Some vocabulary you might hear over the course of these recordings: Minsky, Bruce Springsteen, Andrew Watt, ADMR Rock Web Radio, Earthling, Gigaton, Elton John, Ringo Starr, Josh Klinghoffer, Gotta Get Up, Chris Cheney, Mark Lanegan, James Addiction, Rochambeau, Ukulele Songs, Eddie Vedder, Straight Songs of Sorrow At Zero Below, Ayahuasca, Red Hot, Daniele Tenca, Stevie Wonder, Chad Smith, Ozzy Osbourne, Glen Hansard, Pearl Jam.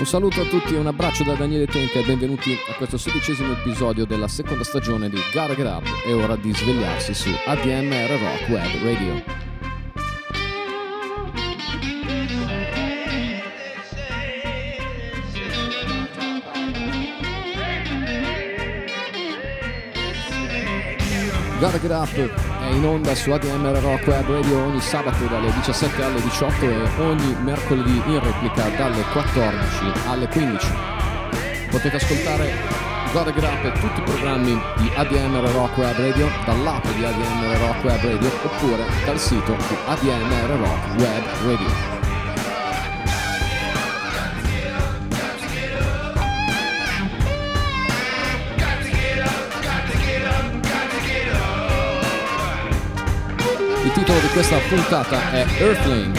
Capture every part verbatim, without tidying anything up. Un saluto a tutti e un abbraccio da Daniele Tenca e benvenuti a questo sedicesimo episodio della seconda stagione di Gotta Get Up. È ora di svegliarsi su A D M R Rock Web Radio. Gotta Get Up è in onda su A D M R Rock Web Radio ogni sabato dalle diciassette alle diciotto e ogni mercoledì in replica dalle quattordici alle quindici. Potete ascoltare Gotta Get Up e tutti i programmi di A D M R Rock Web Radio dall'app di A D M R Rock Web Radio oppure dal sito di A D M R Rock Web Radio. Il titolo di questa puntata è Earthling.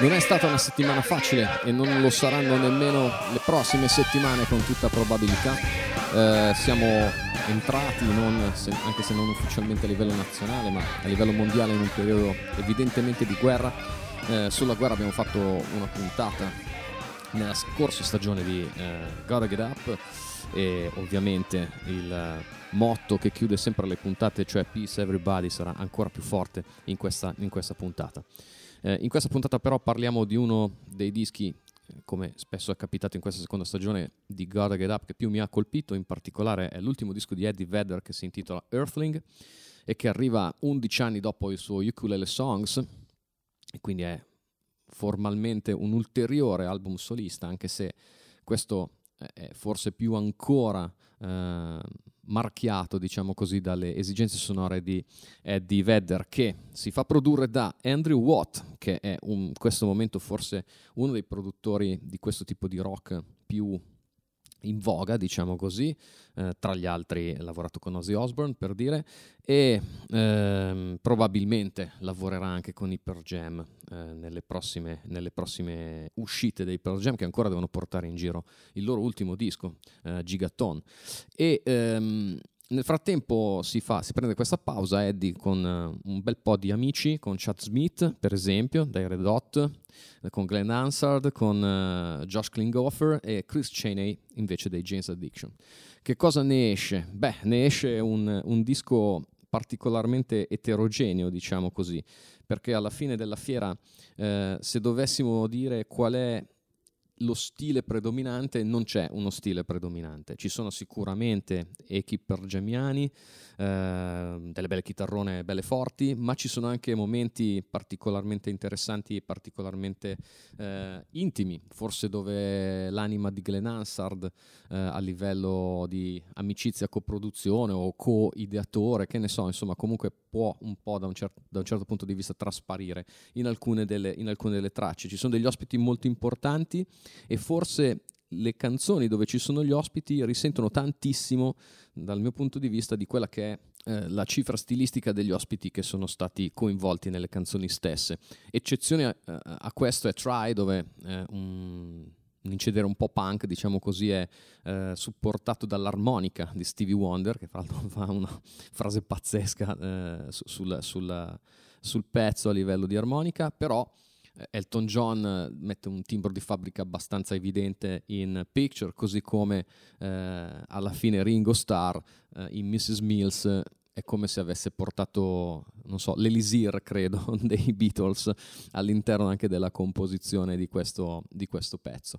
Non è stata una settimana facile e non lo saranno nemmeno le prossime settimane con tutta probabilità. Eh, siamo entrati, non, se, anche se non ufficialmente a livello nazionale, ma a livello mondiale, in un periodo evidentemente di guerra. Eh, sulla guerra abbiamo fatto una puntata nella scorsa stagione di eh, Gotta Get Up e ovviamente il motto che chiude sempre le puntate, cioè Peace Everybody, sarà ancora più forte in questa, in questa puntata. Eh, in questa puntata però parliamo di uno dei dischi, come spesso è capitato in questa seconda stagione di Gotta Get Up, che più mi ha colpito. In particolare è l'ultimo disco di Eddie Vedder, che si intitola Earthling e che arriva undici anni dopo il suo Ukulele Songs, e quindi è formalmente un ulteriore album solista, anche se questo è forse più ancora eh, marchiato, diciamo così, dalle esigenze sonore di Eddie Vedder, che si fa produrre da Andrew Watt, che è un, in questo momento forse uno dei produttori di questo tipo di rock più in voga, diciamo così. Eh, tra gli altri ha lavorato con Ozzy Osbourne, per dire, e ehm, probabilmente lavorerà anche con i Pearl Jam eh, nelle prossime, nelle prossime uscite dei Pearl Jam, che ancora devono portare in giro il loro ultimo disco, eh, Gigaton. E ehm, nel frattempo si fa, si prende questa pausa Eddie con uh, un bel po' di amici, con Chad Smith per esempio, dai Red Hot, con Glen Hansard, con uh, Josh Klinghoffer e Chris Cheney invece dei James Addiction. Che cosa ne esce? Beh, ne esce un, un disco particolarmente eterogeneo, diciamo così, perché alla fine della fiera, eh, se dovessimo dire qual è lo stile predominante, non c'è uno stile predominante. Ci sono sicuramente echi pergemiani, eh, delle belle chitarrone belle forti, ma ci sono anche momenti particolarmente interessanti e particolarmente eh, intimi, forse dove l'anima di Glen Hansard eh, a livello di amicizia, coproduzione o co-ideatore, che ne so, insomma, comunque può un po' da un, cer- da un certo punto di vista trasparire in alcune delle, in alcune delle tracce. Ci sono degli ospiti molto importanti e forse le canzoni dove ci sono gli ospiti risentono tantissimo, dal mio punto di vista, di quella che è eh, la cifra stilistica degli ospiti che sono stati coinvolti nelle canzoni stesse. Eccezione a, a questo è Try, dove eh, un, un incedere un po' punk, diciamo così, è eh, supportato dall'armonica di Stevie Wonder, che fa, fa una frase pazzesca eh, sul, sul, sul pezzo a livello di armonica. Però Elton John mette un timbro di fabbrica abbastanza evidente in Picture, così come eh, alla fine Ringo Starr eh, in missus Mills è come se avesse portato, non so, l'elisir, credo, dei Beatles all'interno anche della composizione di questo, di questo pezzo.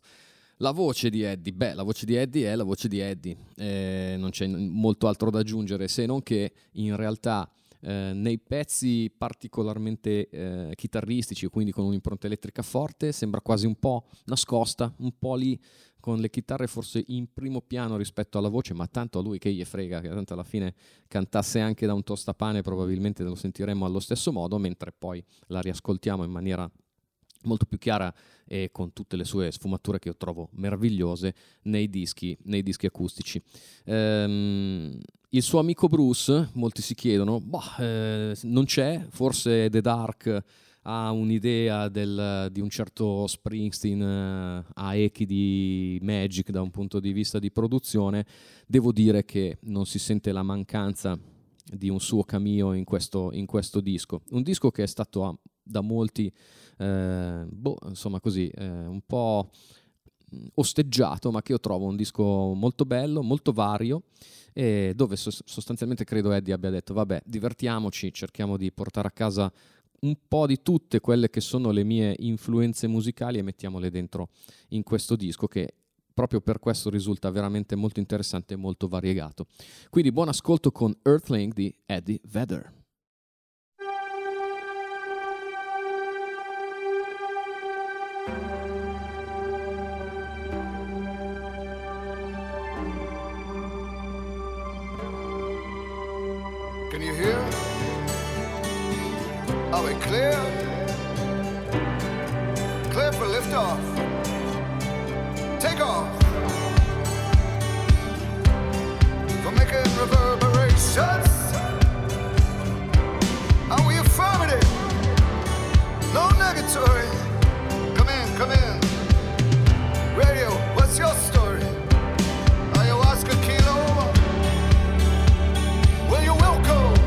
La voce di Eddie, beh, la voce di Eddie è la voce di Eddie, eh, non c'è molto altro da aggiungere, se non che in realtà eh, nei pezzi particolarmente eh, chitarristici, quindi con un'impronta elettrica forte, sembra quasi un po' nascosta, un po' lì, con le chitarre forse in primo piano rispetto alla voce, ma tanto a lui che gli frega, che tanto alla fine cantasse anche da un tostapane probabilmente lo sentiremmo allo stesso modo, mentre poi la riascoltiamo in maniera molto più chiara e con tutte le sue sfumature che io trovo meravigliose nei dischi, nei dischi acustici. Ehm, il suo amico Bruce, molti si chiedono, boh, eh, non c'è, forse The Dark ha un'idea del, di un certo Springsteen eh, a echi di Magic da un punto di vista di produzione. Devo dire che non si sente la mancanza di un suo cameo in questo, in questo disco, un disco che è stato a, da molti eh, boh, insomma così eh, un po' osteggiato, ma che io trovo un disco molto bello, molto vario, e dove so- sostanzialmente credo Eddie abbia detto vabbè, divertiamoci, cerchiamo di portare a casa un po' di tutte quelle che sono le mie influenze musicali e mettiamole dentro in questo disco, che proprio per questo risulta veramente molto interessante e molto variegato. Quindi buon ascolto con Earthling di Eddie Vedder. Can you hear? Are we clear? Clear for liftoff. Take off. For making reverberations. Are we affirmative? No negatory. Come in, come in. Radio, what's your story? Ayahuasca kilo? Will you welcome?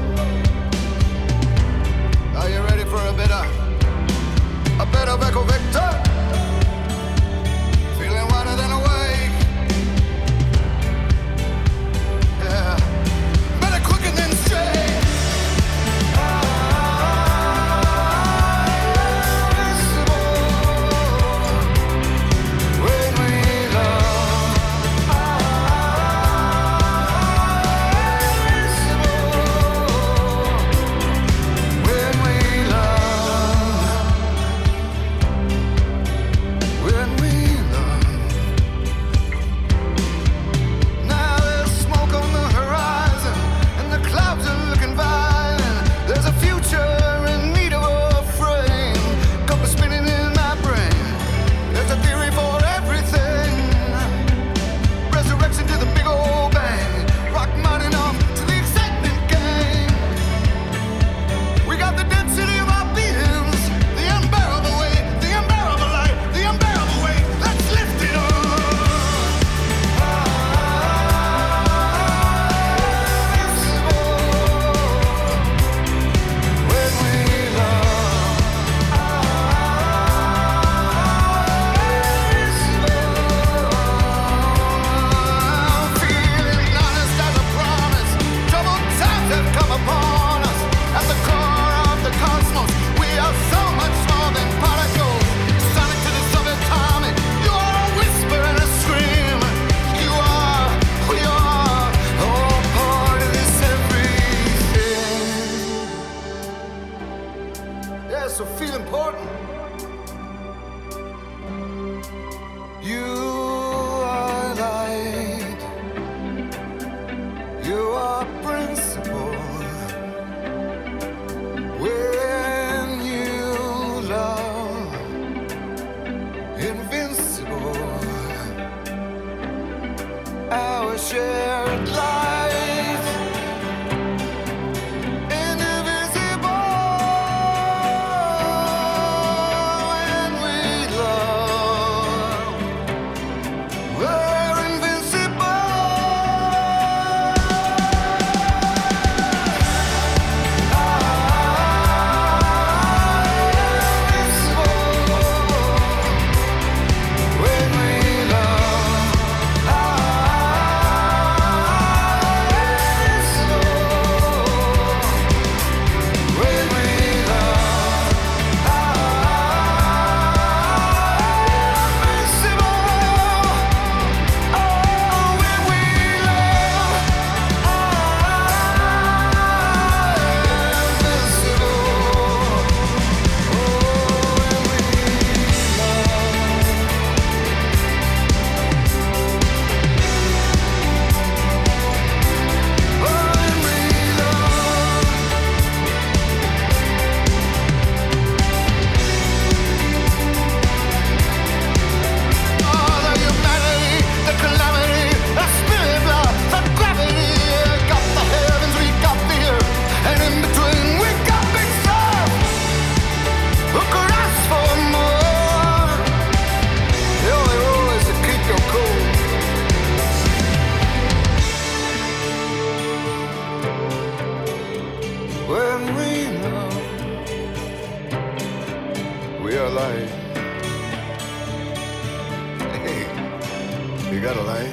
Are you ready for a better, a better Echo Victor? Feeling wider than awake. Yeah, better quicker than straight. mind.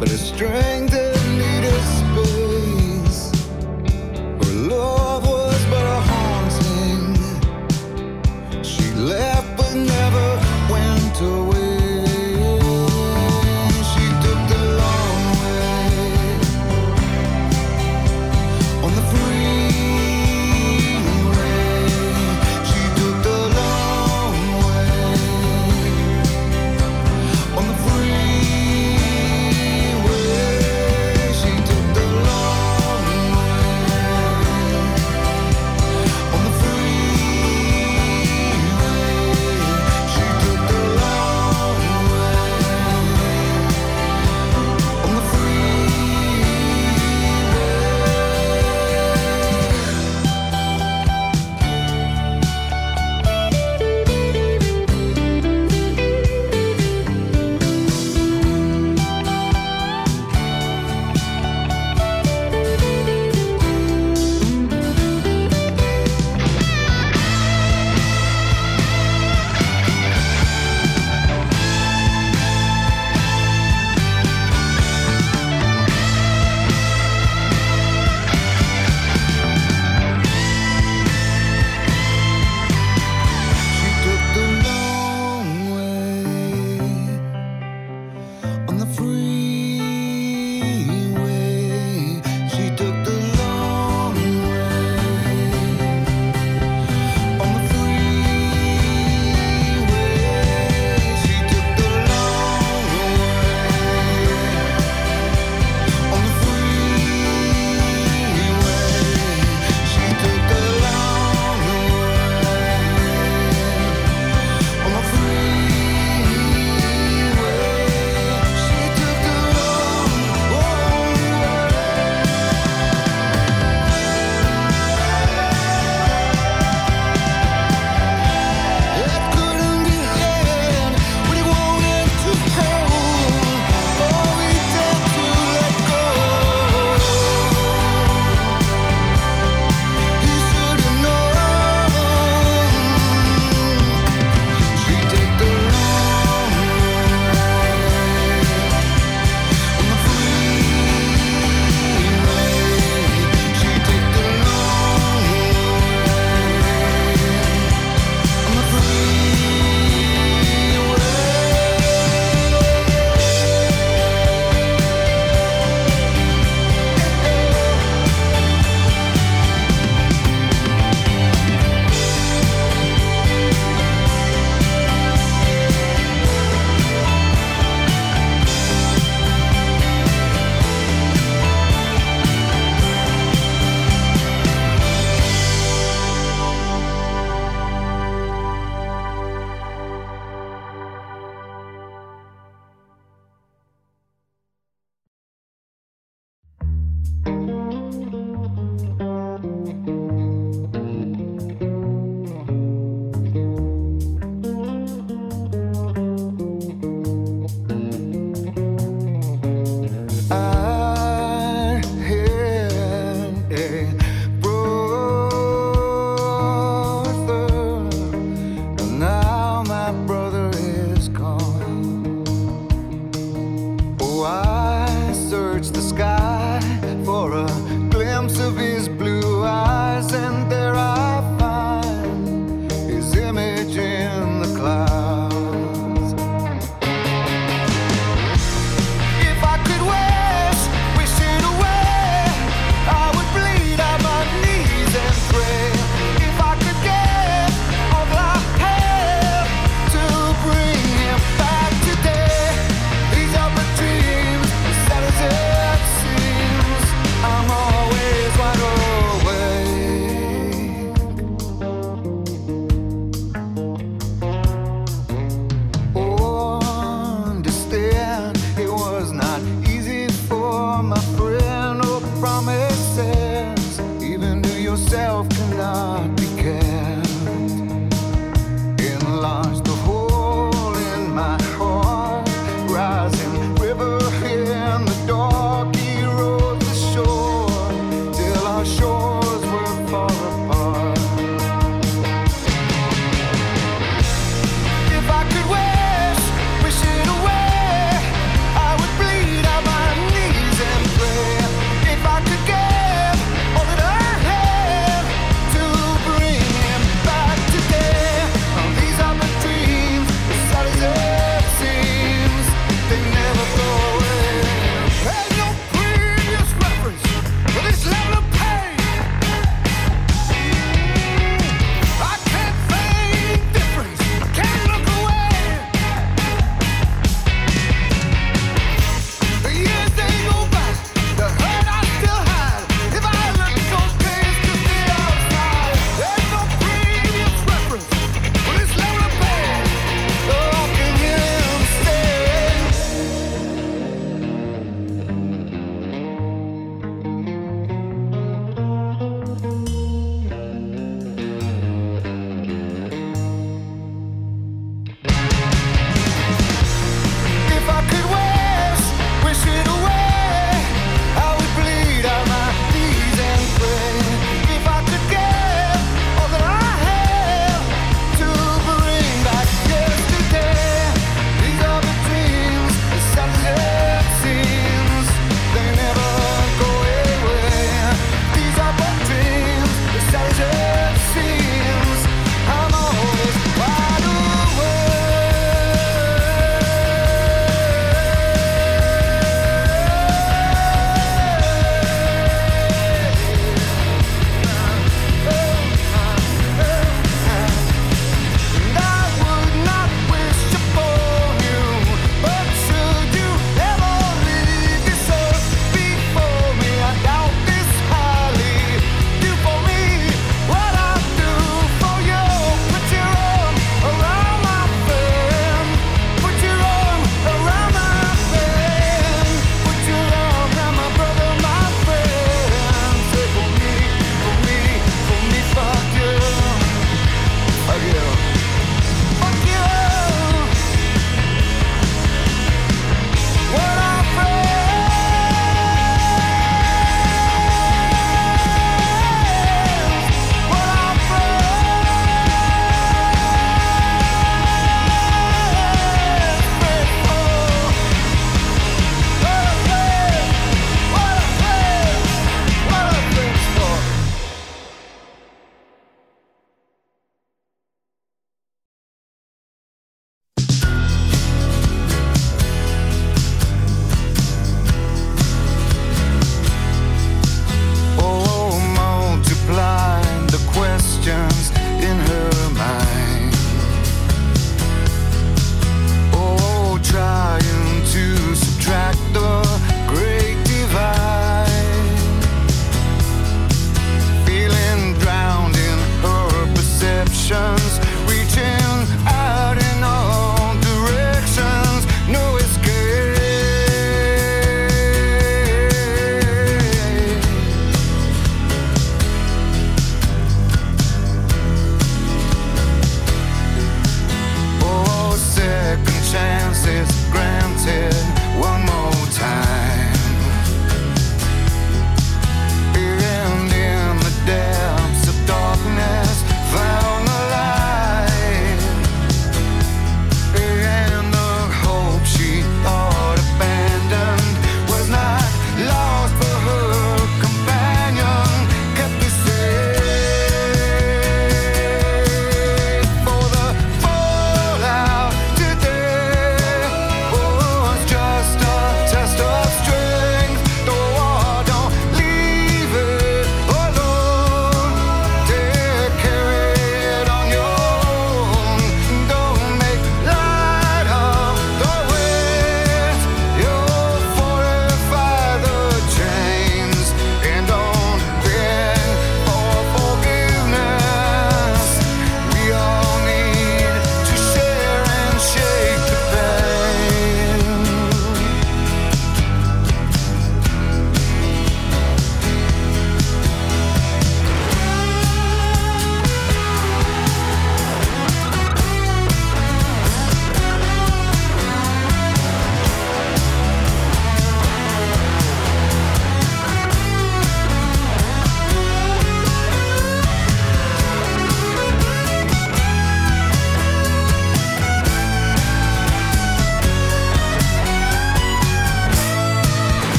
but a strength that needed space. Her love was but a haunting. She left but never went away.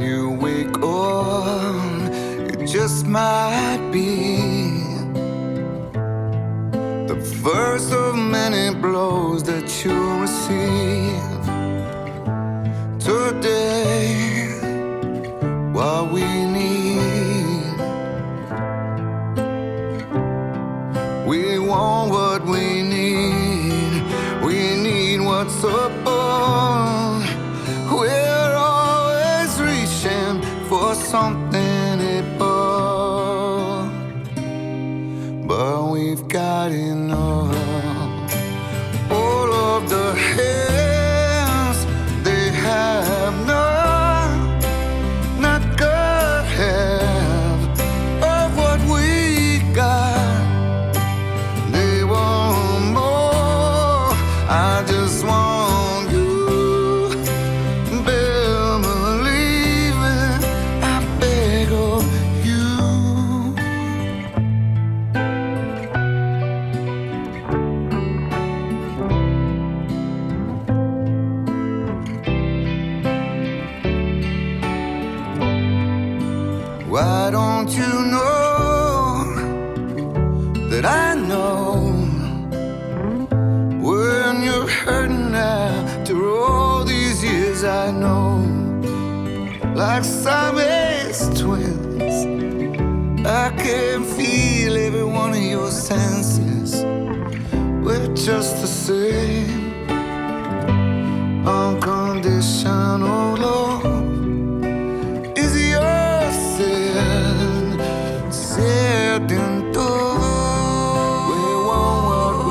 when you wake up, it just might be the first of many blows that you receive today. What we need, we want what we need, we need what's above. We're always reaching for something above, but we've got enough. All of the hands, they have none. Why don't you know that I know when you're hurting after all these years? I know, like Siamese twins, I can feel every one of your senses. We're just the same. Unconditional love into.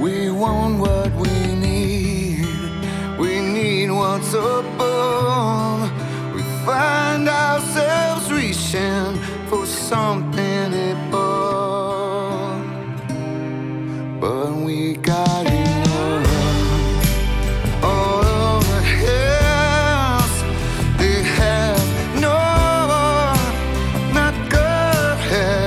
We want what we need, we need what's above. We find ourselves reaching for something above, but we've got enough. All of the hands, they have none, not good hands.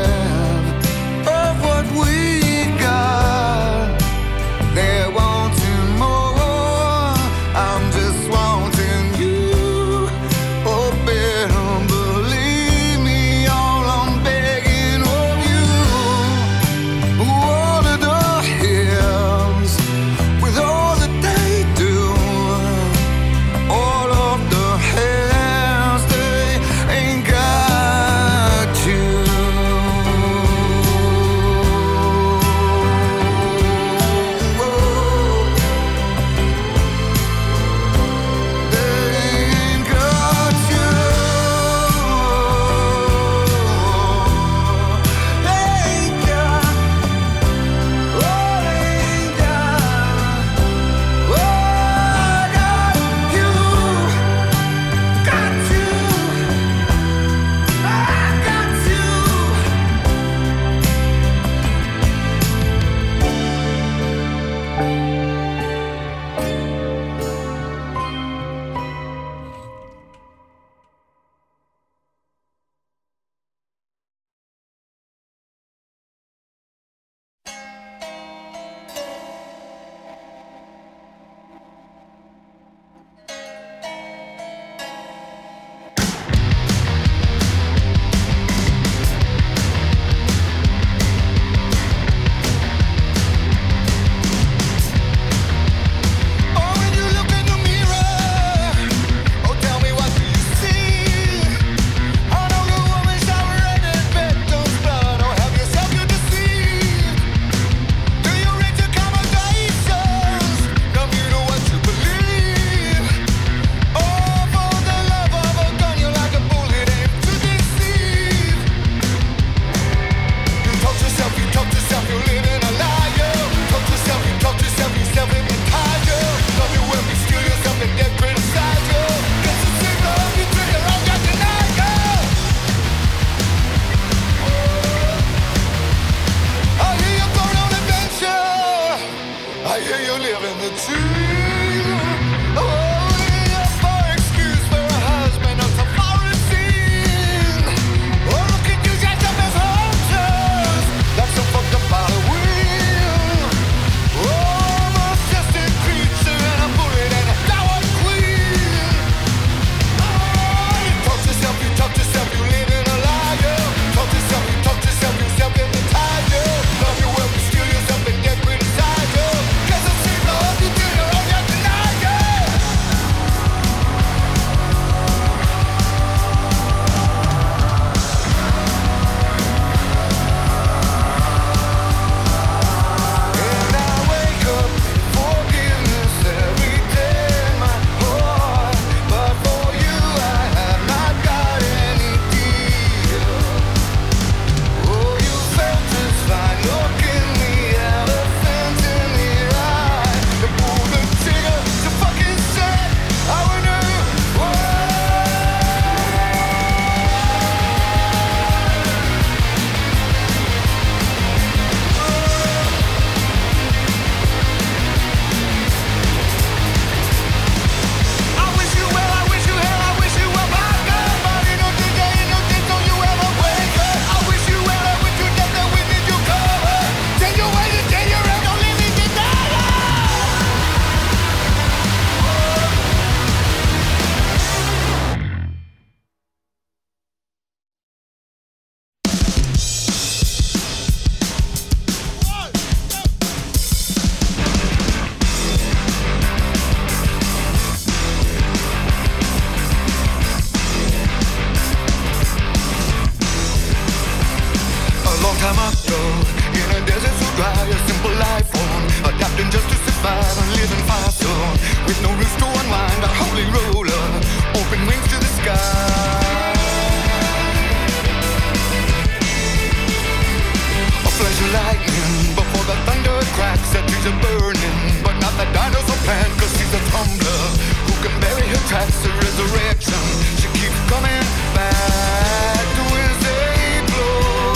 he's a burning, but not the dinosaur plan, cause she's a tumbler who can bury her tracks to resurrection. She keeps coming back to his A-blow,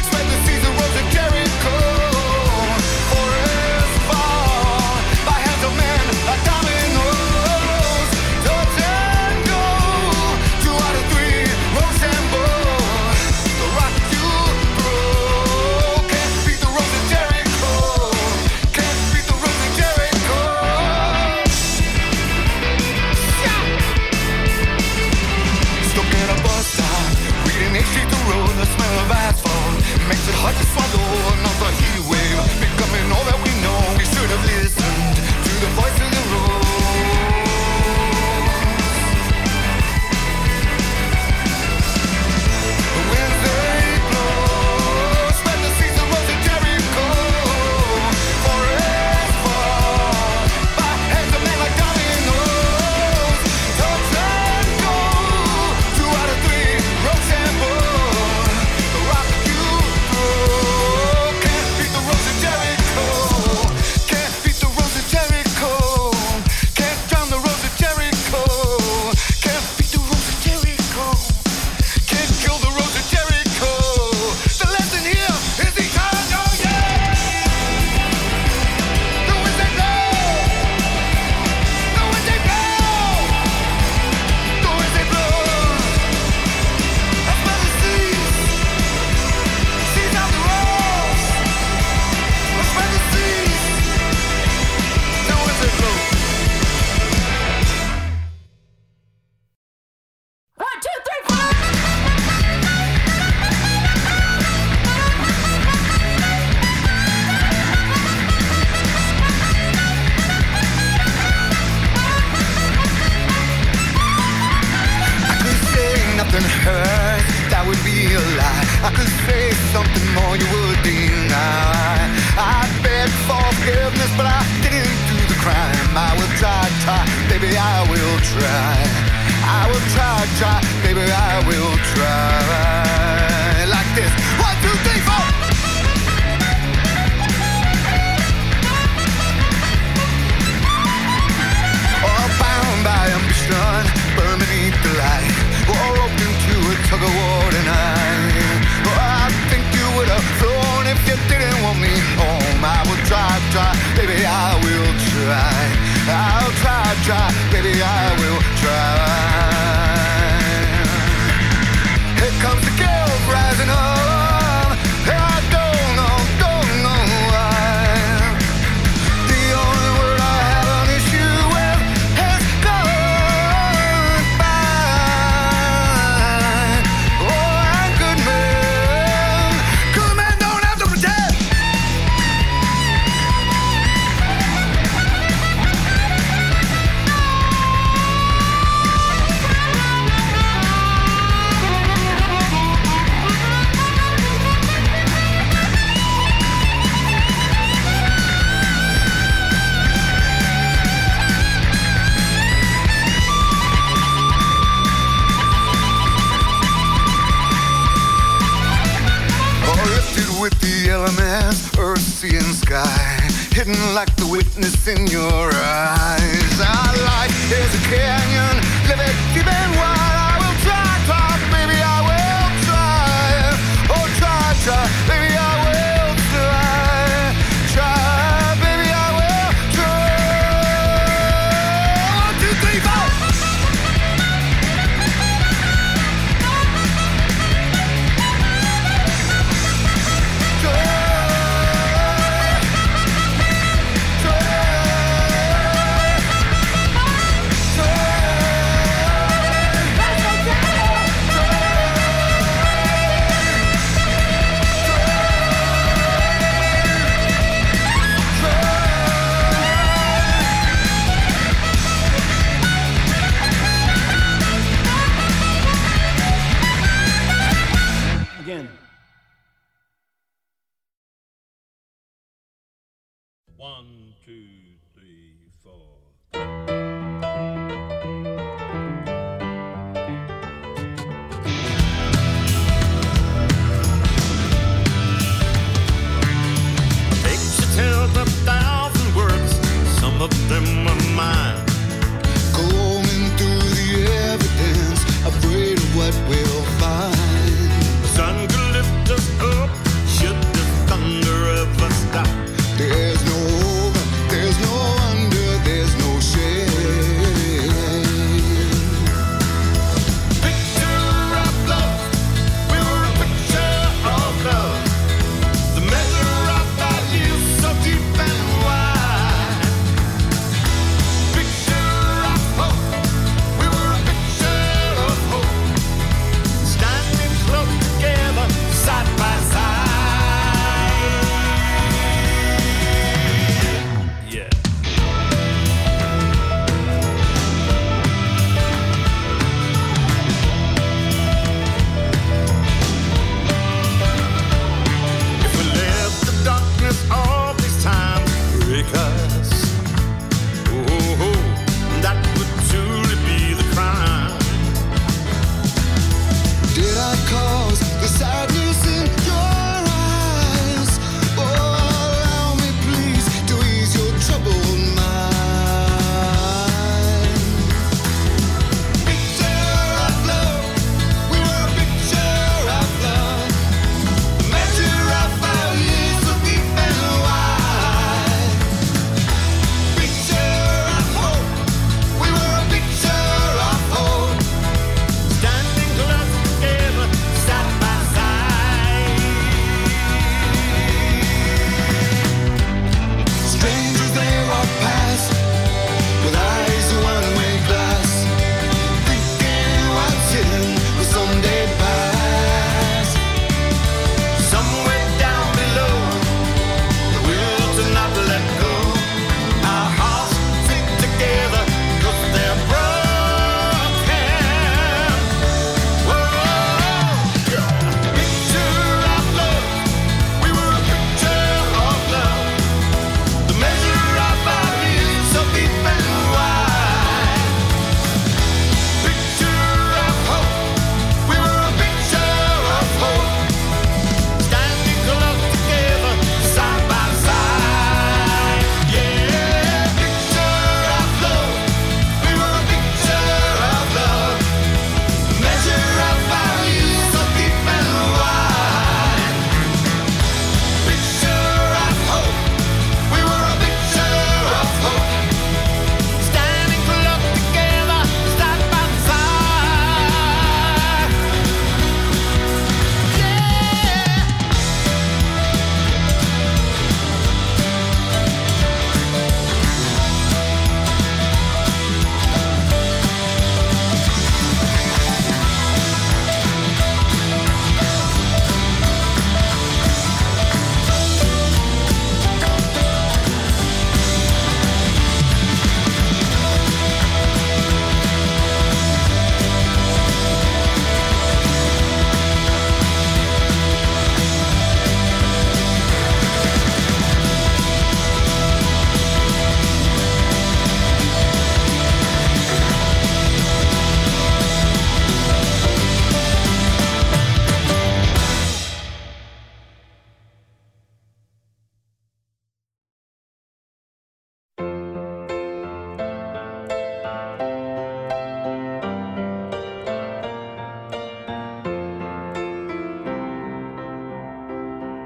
spread the season was a Jericho, for his fall, by hands of men, like dominoes, touch and go, two out of three, Rochambeau. Makes it hard to swallow another heat wave, becoming all that we know. We should have listened to the voice in the road. When they blow, spend the season was a Jericho, forever, by hands of men like dominoes, touch and go, two out of three, Rochambeau.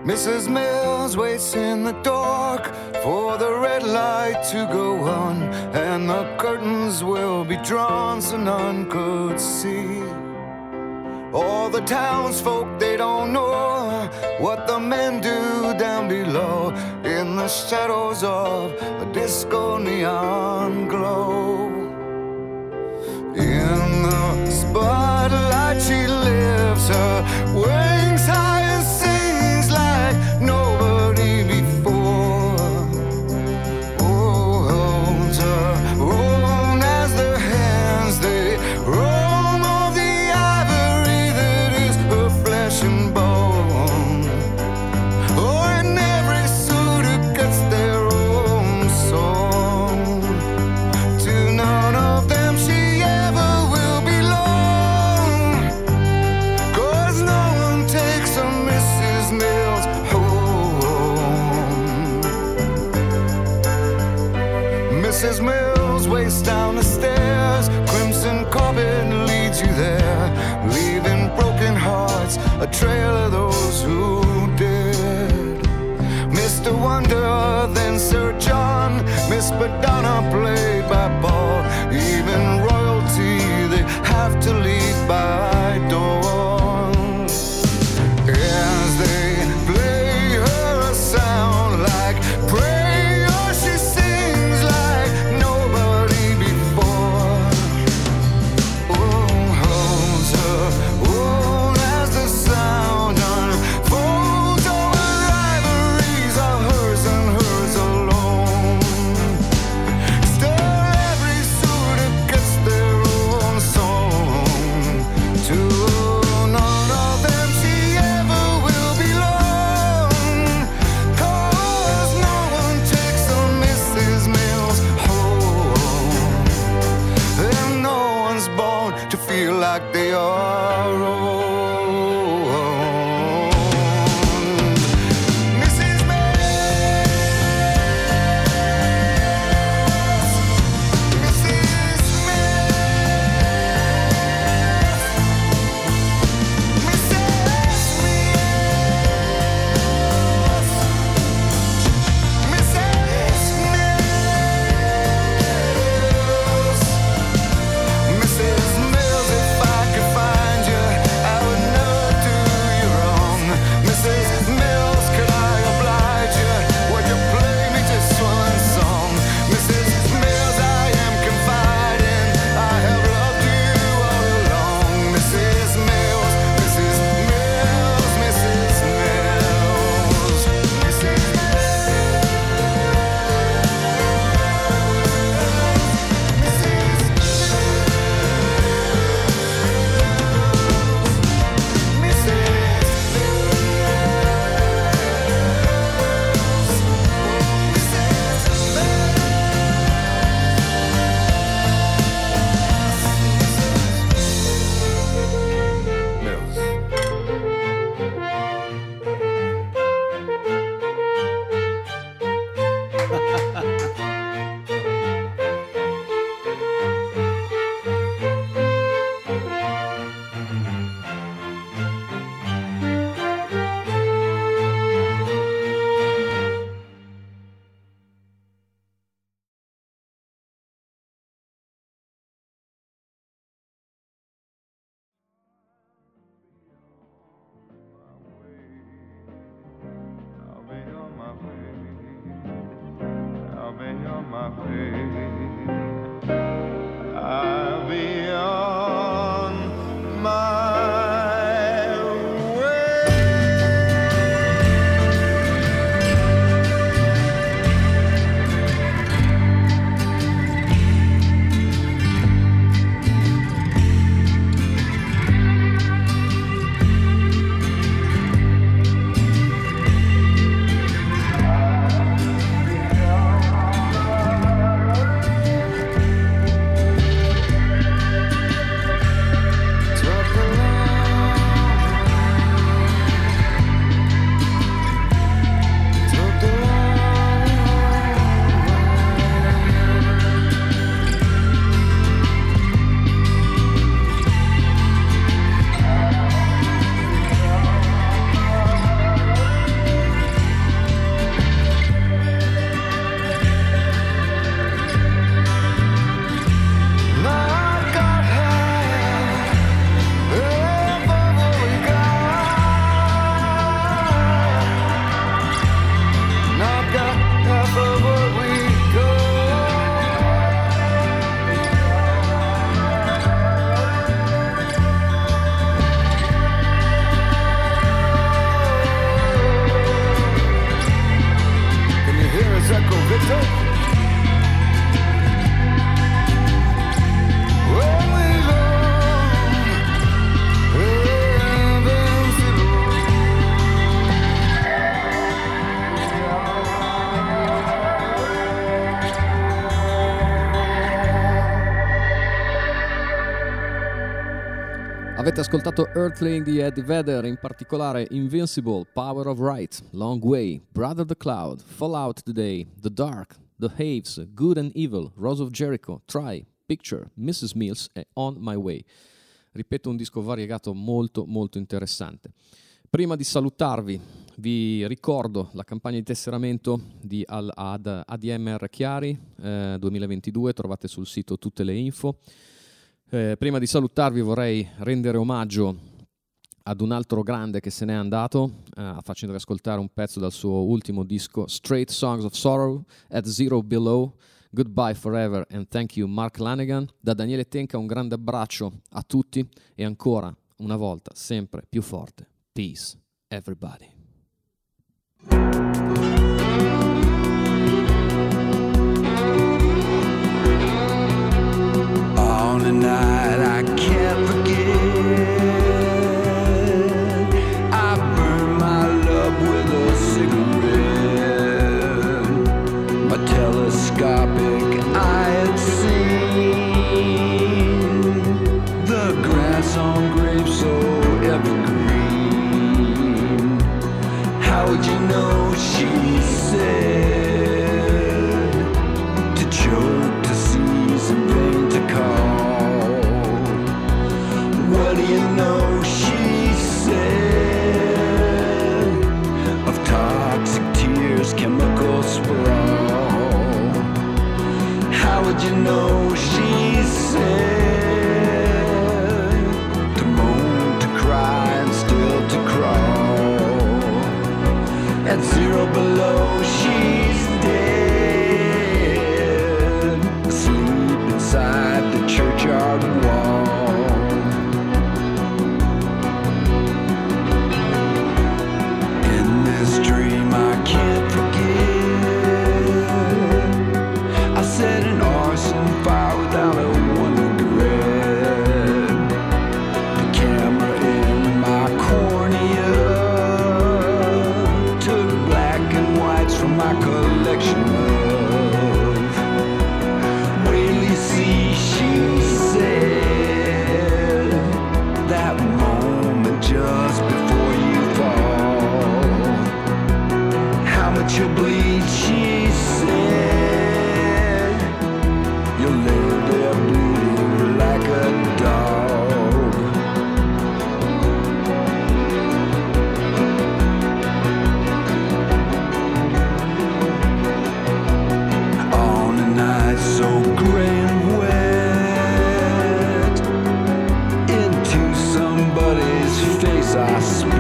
Missus Mills waits in the dark for the red light to go on, and the curtains will be drawn so none could see. All the townsfolk, they don't know what the men do down below in the shadows of a disco neon glow. In the spotlight she lives, her wings high and sings like nobody before. Oh, holds her own as their hands, they roam all the ivory that is her flesh and bone. Oh, and every suitor gets their own song. To none of them she Missus Mills waits down the stairs, crimson carpet leads you there, leaving broken hearts, a trail of those who did. Mister Wonder, then Sir John, Miss Madonna played by Paul, even royalty they have to leave by dawn. As they play her a sound like praise, they are old. Missus Mills, Missus Mills, Missus Mills, Missus Mills, Missus Mills. Avete ascoltato Earthling di Eddie Vedder, in particolare Invincible, Power of Right, Long Way, Brother the Cloud, Fallout Today, The Dark, The Haves, Good and Evil, Rose of Jericho, Try, Picture, missus Mills e On My Way. Ripeto, un disco variegato molto molto interessante. Prima di salutarvi vi ricordo la campagna di tesseramento di ad A D M R Chiari eh, duemilaventidue, trovate sul sito tutte le info. Eh, prima di salutarvi vorrei rendere omaggio ad un altro grande che se n'è andato, eh, facendovi ascoltare un pezzo dal suo ultimo disco, Straight Songs of Sorrow At Zero Below, Goodbye Forever and Thank You, Mark Lanegan. Da Daniele Tenca un grande abbraccio a tutti e ancora una volta sempre più forte. Peace, everybody. On the night I can't forget, I burned my love with a cigarette. A telescopic eye had seen the grass on grapes so evergreen. How would you know, she said, to choke, to seize, and pain to call. What do you know, she said, of toxic tears, chemical sprawl. How would you know, she said, to moan, to cry, and still to crawl. At zero below, she's dead, asleep inside the churchyard wall. Dream I can't forget, I set an arson fire without a one regret. The camera in my cornea took black and whites from my collection of Whaley Sea. She said, that moment just before you bleed, she said, you lay there bleeding like a dog. On a night so gray and wet, into somebody's face I spit.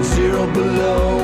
Zero below.